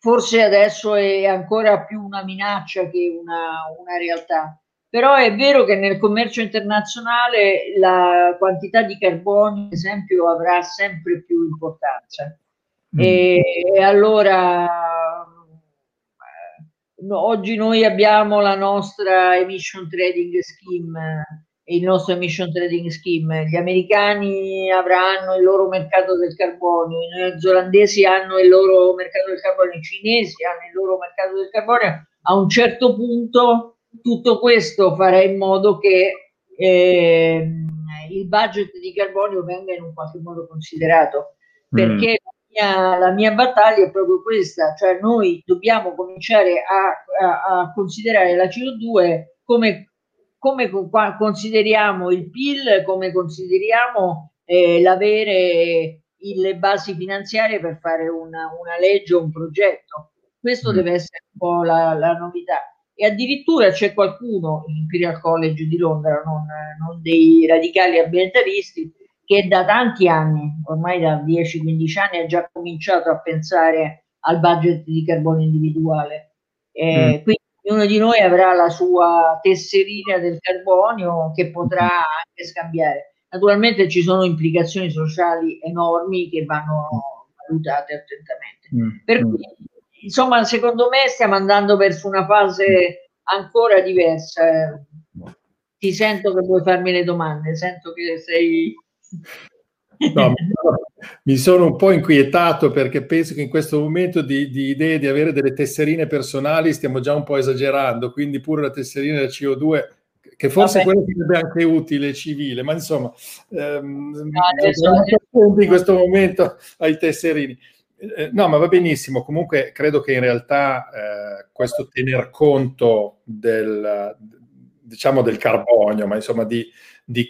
Forse adesso è ancora più una minaccia che una realtà. Però è vero che nel commercio internazionale la quantità di carbonio, ad esempio, avrà sempre più importanza. E allora oggi noi abbiamo la nostra emission trading scheme, il nostro emission trading scheme. Gli americani avranno il loro mercato del carbonio, i neozelandesi hanno il loro mercato del carbonio, i cinesi hanno il loro mercato del carbonio. A un certo punto tutto questo farà in modo che il budget di carbonio venga in un qualche modo considerato, perché la mia battaglia è proprio questa, cioè noi dobbiamo cominciare a considerare la CO2 come consideriamo il PIL, come consideriamo l'avere le basi finanziarie per fare una legge o un progetto. Questo deve essere un po' la novità. E addirittura c'è qualcuno, l'Imperial College di Londra, non dei radicali ambientalisti, che da tanti anni, ormai da 10-15 anni, ha già cominciato a pensare al budget di carbonio individuale. Quindi ognuno di noi avrà la sua tesserina del carbonio che potrà anche scambiare. Naturalmente ci sono implicazioni sociali enormi che vanno valutate attentamente. Per cui, insomma, secondo me stiamo andando verso una fase ancora diversa. Ti sento che vuoi farmi le domande, sento che sei... No, mi sono un po' inquietato perché penso che in questo momento di idee di avere delle tesserine personali stiamo già un po' esagerando, quindi pure la tesserina del CO2, che forse quello sarebbe anche utile civile, ma insomma, in questo momento ai tesserini. No, ma va benissimo. Comunque credo che in realtà questo tener conto del carbonio, ma insomma di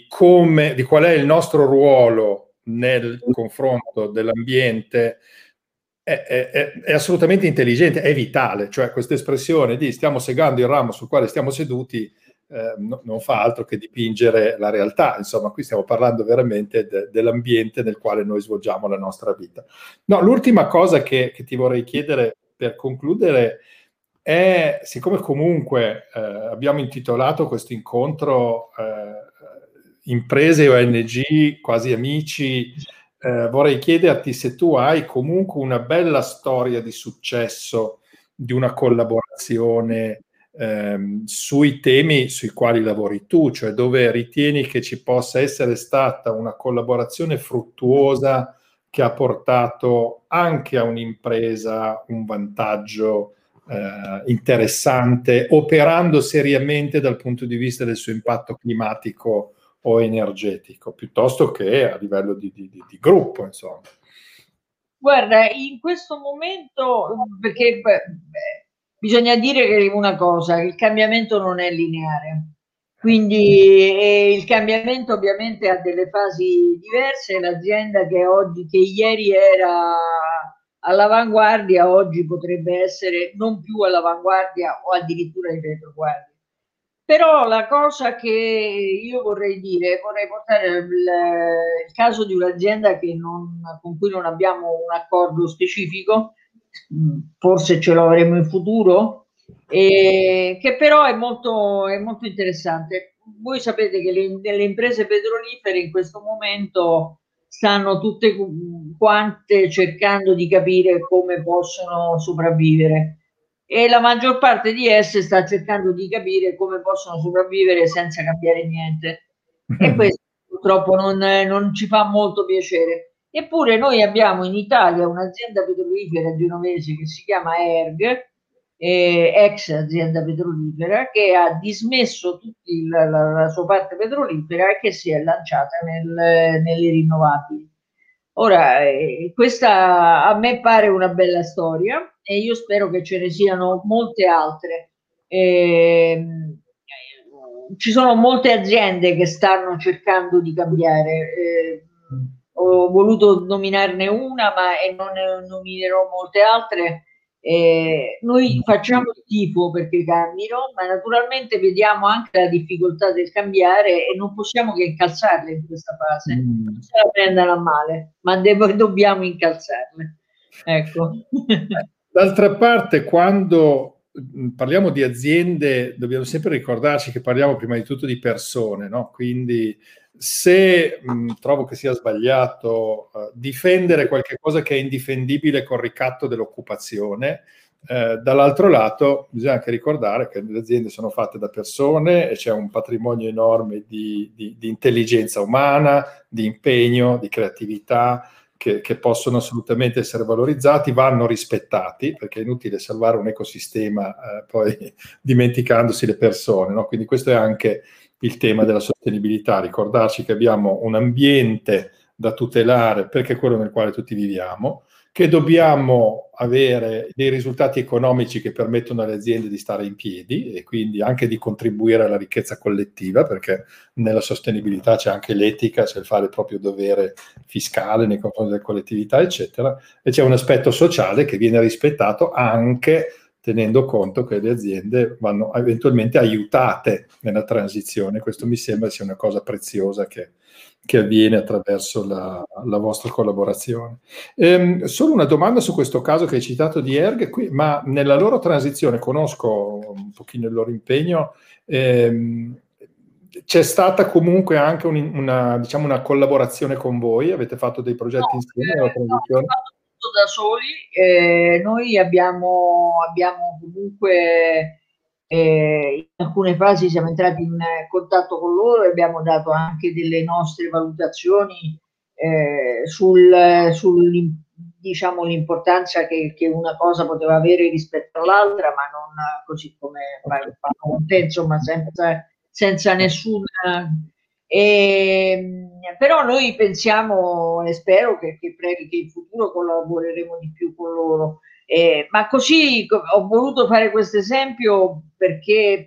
qual è il nostro ruolo nel confronto dell'ambiente è assolutamente intelligente, è vitale. Cioè questa espressione di stiamo segando il ramo sul quale stiamo seduti non fa altro che dipingere la realtà. Insomma, qui stiamo parlando veramente dell'ambiente nel quale noi svolgiamo la nostra vita. No, l'ultima cosa che ti vorrei chiedere per concludere è, siccome comunque abbiamo intitolato questo incontro Imprese ONG Quasi Amici, vorrei chiederti se tu hai comunque una bella storia di successo, di una collaborazione sui temi sui quali lavori tu, cioè dove ritieni che ci possa essere stata una collaborazione fruttuosa che ha portato anche a un'impresa un vantaggio interessante, operando seriamente dal punto di vista del suo impatto climatico o energetico, piuttosto che a livello di gruppo, insomma. Guarda, in questo momento, perché bisogna dire che una cosa, il cambiamento non è lineare, quindi il cambiamento ovviamente ha delle fasi diverse, l'azienda che oggi, che ieri era all'avanguardia, oggi potrebbe essere non più all'avanguardia o addirittura in retroguardia. Però la cosa che io vorrei dire, vorrei portare il caso di un'azienda che con cui non abbiamo un accordo specifico, forse ce lo avremo in futuro, che però è molto interessante. Voi sapete che le imprese petrolifere in questo momento stanno tutte quante cercando di capire come possono sopravvivere, e la maggior parte di esse sta cercando di capire come possono sopravvivere senza cambiare niente, e questo purtroppo non ci fa molto piacere. Eppure noi abbiamo in Italia un'azienda petrolifera genovese che si chiama Erg, ex azienda petrolifera, che ha dismesso tutta la sua parte petrolifera e che si è lanciata nelle rinnovabili. Ora, questa a me pare una bella storia, e io spero che ce ne siano molte altre. Ci sono molte aziende che stanno cercando di cambiare. Ho voluto nominarne una, ma non ne nominerò molte altre. Noi facciamo il tifo perché cambino, ma naturalmente vediamo anche la difficoltà del cambiare e non possiamo che incalzarle in questa fase. Non se la prendano a male, ma dobbiamo incalzarle. Ecco. D'altra parte, quando parliamo di aziende, dobbiamo sempre ricordarci che parliamo prima di tutto di persone, no? Quindi se trovo che sia sbagliato difendere qualche cosa che è indifendibile col ricatto dell'occupazione, dall'altro lato bisogna anche ricordare che le aziende sono fatte da persone e c'è un patrimonio enorme di intelligenza umana, di impegno, di creatività, che possono assolutamente essere valorizzati, vanno rispettati, perché è inutile salvare un ecosistema poi dimenticandosi le persone, no? Quindi questo è anche il tema della sostenibilità, ricordarci che abbiamo un ambiente da tutelare perché è quello nel quale tutti viviamo, che dobbiamo avere dei risultati economici che permettono alle aziende di stare in piedi e quindi anche di contribuire alla ricchezza collettiva, perché nella sostenibilità c'è anche l'etica, c'è il fare il proprio dovere fiscale nei confronti delle collettività, eccetera, e c'è un aspetto sociale che viene rispettato anche tenendo conto che le aziende vanno eventualmente aiutate nella transizione. Questo mi sembra sia una cosa preziosa che avviene attraverso la vostra collaborazione. Solo una domanda su questo caso che hai citato di Erg, ma nella loro transizione, conosco un pochino il loro impegno, c'è stata comunque anche una collaborazione con voi? Avete fatto dei progetti insieme nella transizione? No, tutto da soli. Noi abbiamo comunque... in alcune fasi siamo entrati in contatto con loro e abbiamo dato anche delle nostre valutazioni diciamo, l'importanza che una cosa poteva avere rispetto all'altra, ma non così come insomma, senza nessuna. Però noi pensiamo e spero che in futuro collaboreremo di più con loro. Ma così ho voluto fare questo esempio perché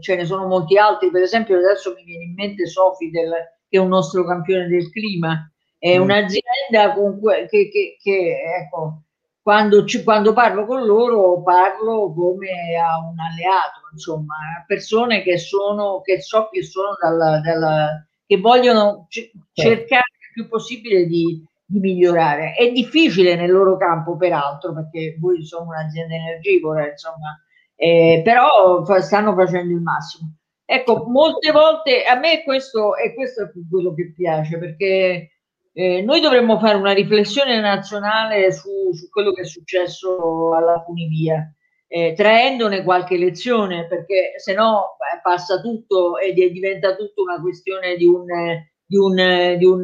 ce ne sono molti altri. Per esempio adesso mi viene in mente Sofidel, che è un nostro campione del clima, è un'azienda con che ecco, quando parlo con loro parlo come a un alleato, insomma, persone che vogliono cercare il più possibile di migliorare. È difficile nel loro campo, peraltro, perché voi sono un'azienda energivora, insomma, però stanno facendo il massimo. Ecco, molte volte a me questo è quello che piace, perché noi dovremmo fare una riflessione nazionale su quello che è successo alla Funivia, traendone qualche lezione, perché se no passa tutto ed diventa tutto una questione di un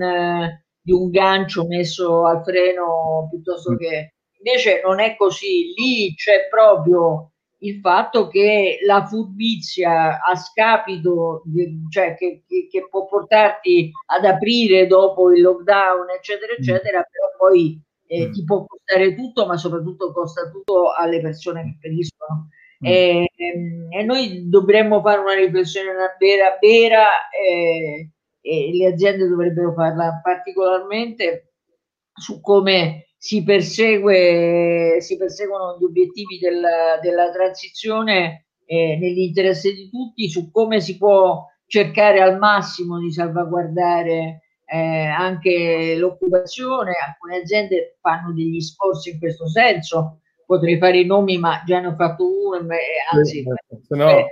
gancio messo al freno, piuttosto che... Invece non è così, lì c'è proprio il fatto che la furbizia a scapito, cioè che può portarti ad aprire dopo il lockdown, eccetera, eccetera, però poi ti può costare tutto, ma soprattutto costa tutto alle persone che periscono. E noi dovremmo fare una riflessione vera, e le aziende dovrebbero farla particolarmente, su come si perseguono gli obiettivi della transizione nell'interesse di tutti, su come si può cercare al massimo di salvaguardare anche l'occupazione. Alcune aziende fanno degli sforzi in questo senso, potrei fare i nomi ma già ne ho fatto uno, anzi però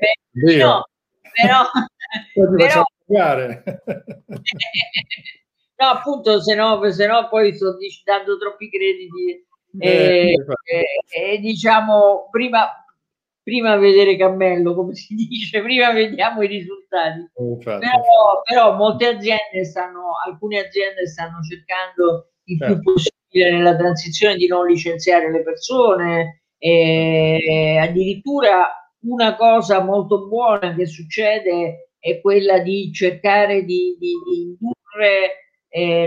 no, appunto, se no poi sto dando troppi crediti e diciamo prima vedere cammello, come si dice, prima vediamo i risultati. Però molte aziende alcune aziende stanno cercando il più possibile nella transizione di non licenziare le persone, e addirittura una cosa molto buona che succede è quella di cercare di indurre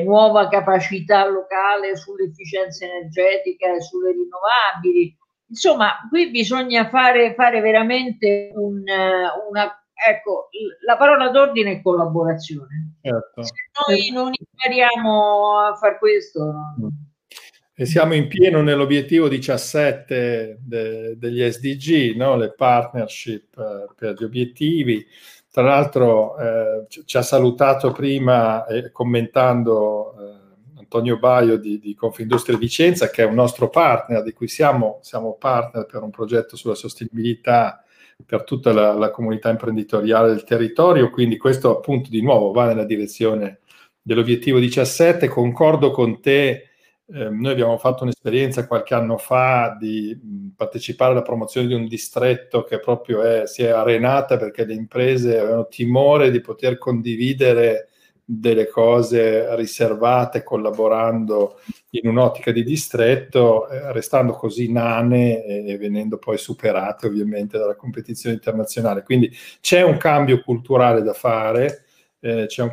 nuova capacità locale sull'efficienza energetica e sulle rinnovabili. Insomma, qui bisogna fare veramente la parola d'ordine è collaborazione. Certo. Se noi non impariamo a far questo... E siamo in pieno nell'obiettivo 17 degli SDG, no? Le partnership per gli obiettivi. Tra l'altro ci ha salutato prima commentando Antonio Baio di Confindustria Vicenza, che è un nostro partner, di cui siamo partner per un progetto sulla sostenibilità per tutta la comunità imprenditoriale del territorio, quindi questo appunto di nuovo va nella direzione dell'obiettivo 17, concordo con te. Noi abbiamo fatto un'esperienza qualche anno fa di partecipare alla promozione di un distretto che proprio si è arenata perché le imprese avevano timore di poter condividere delle cose riservate, collaborando in un'ottica di distretto, restando così nane e venendo poi superate ovviamente dalla competizione internazionale. Quindi c'è un cambio culturale da fare. Su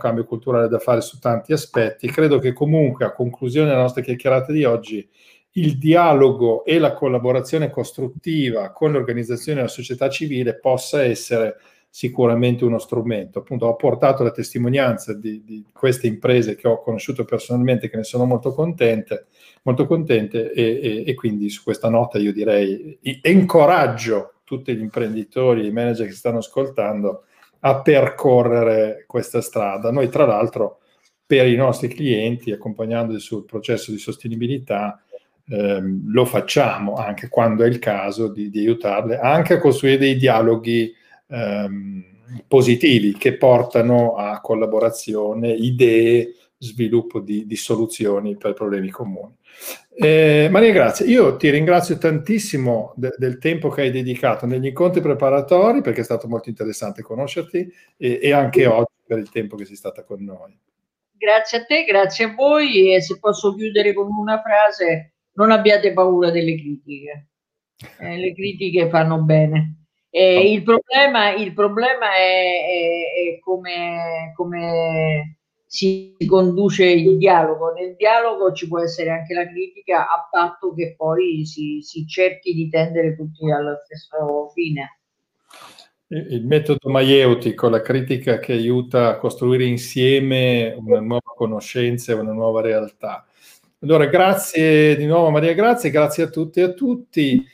tanti aspetti. Credo che comunque, a conclusione della nostra chiacchierata di oggi, il dialogo e la collaborazione costruttiva con le organizzazioni della società civile possa essere sicuramente uno strumento. Appunto, ho portato la testimonianza di queste imprese che ho conosciuto personalmente, che ne sono molto contente e quindi su questa nota io direi incoraggio tutti gli imprenditori e i manager che stanno ascoltando a percorrere questa strada. Noi tra l'altro per i nostri clienti, accompagnandoli sul processo di sostenibilità, lo facciamo anche quando è il caso di aiutarle anche a costruire dei dialoghi positivi che portano a collaborazione, idee, sviluppo di soluzioni per problemi comuni. Maria Grazia, io ti ringrazio tantissimo del tempo che hai dedicato negli incontri preparatori, perché è stato molto interessante conoscerti, e anche oggi per il tempo che sei stata con noi. Grazie a te, grazie a voi, e se posso chiudere con una frase: non abbiate paura delle critiche, le critiche fanno bene. Il problema è come si conduce il dialogo. Nel dialogo ci può essere anche la critica, a patto che poi si cerchi di tendere tutti allo stesso fine. Il metodo maieutico, la critica che aiuta a costruire insieme una nuova conoscenza e una nuova realtà. Allora, grazie di nuovo Maria Grazia, grazie a tutte e a tutti.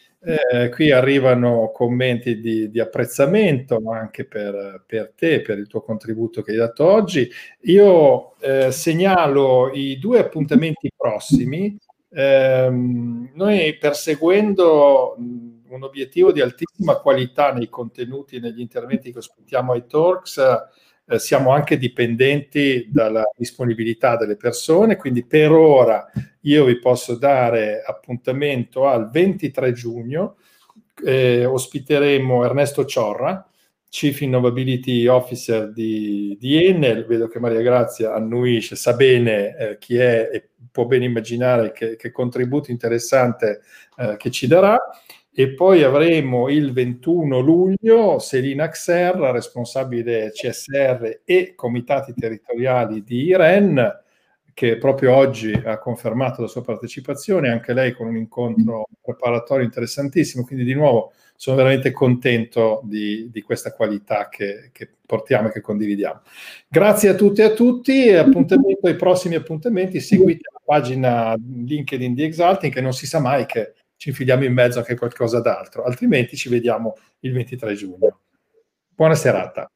Qui arrivano commenti di apprezzamento anche per te, per il tuo contributo che hai dato oggi. Io segnalo i 2 appuntamenti prossimi. Noi, perseguendo un obiettivo di altissima qualità nei contenuti e negli interventi che ospitiamo ai talks, siamo anche dipendenti dalla disponibilità delle persone, quindi per ora io vi posso dare appuntamento al 23 giugno ospiteremo Ernesto Ciorra, Chief Innovability Officer di Enel. Vedo che Maria Grazia annuisce, sa bene chi è e può ben immaginare che contributo interessante che ci darà. E poi avremo il 21 luglio Selina Xerra, responsabile CSR e comitati territoriali di IREN, che proprio oggi ha confermato la sua partecipazione, anche lei con un incontro preparatorio interessantissimo. Quindi di nuovo sono veramente contento di questa qualità che portiamo e che condividiamo. Grazie a tutti e a tutti, appuntamento ai prossimi appuntamenti, seguite la pagina LinkedIn di Exsulting, che non si sa mai che ci infiliamo in mezzo anche qualcosa d'altro, altrimenti ci vediamo il 23 giugno. Buona serata.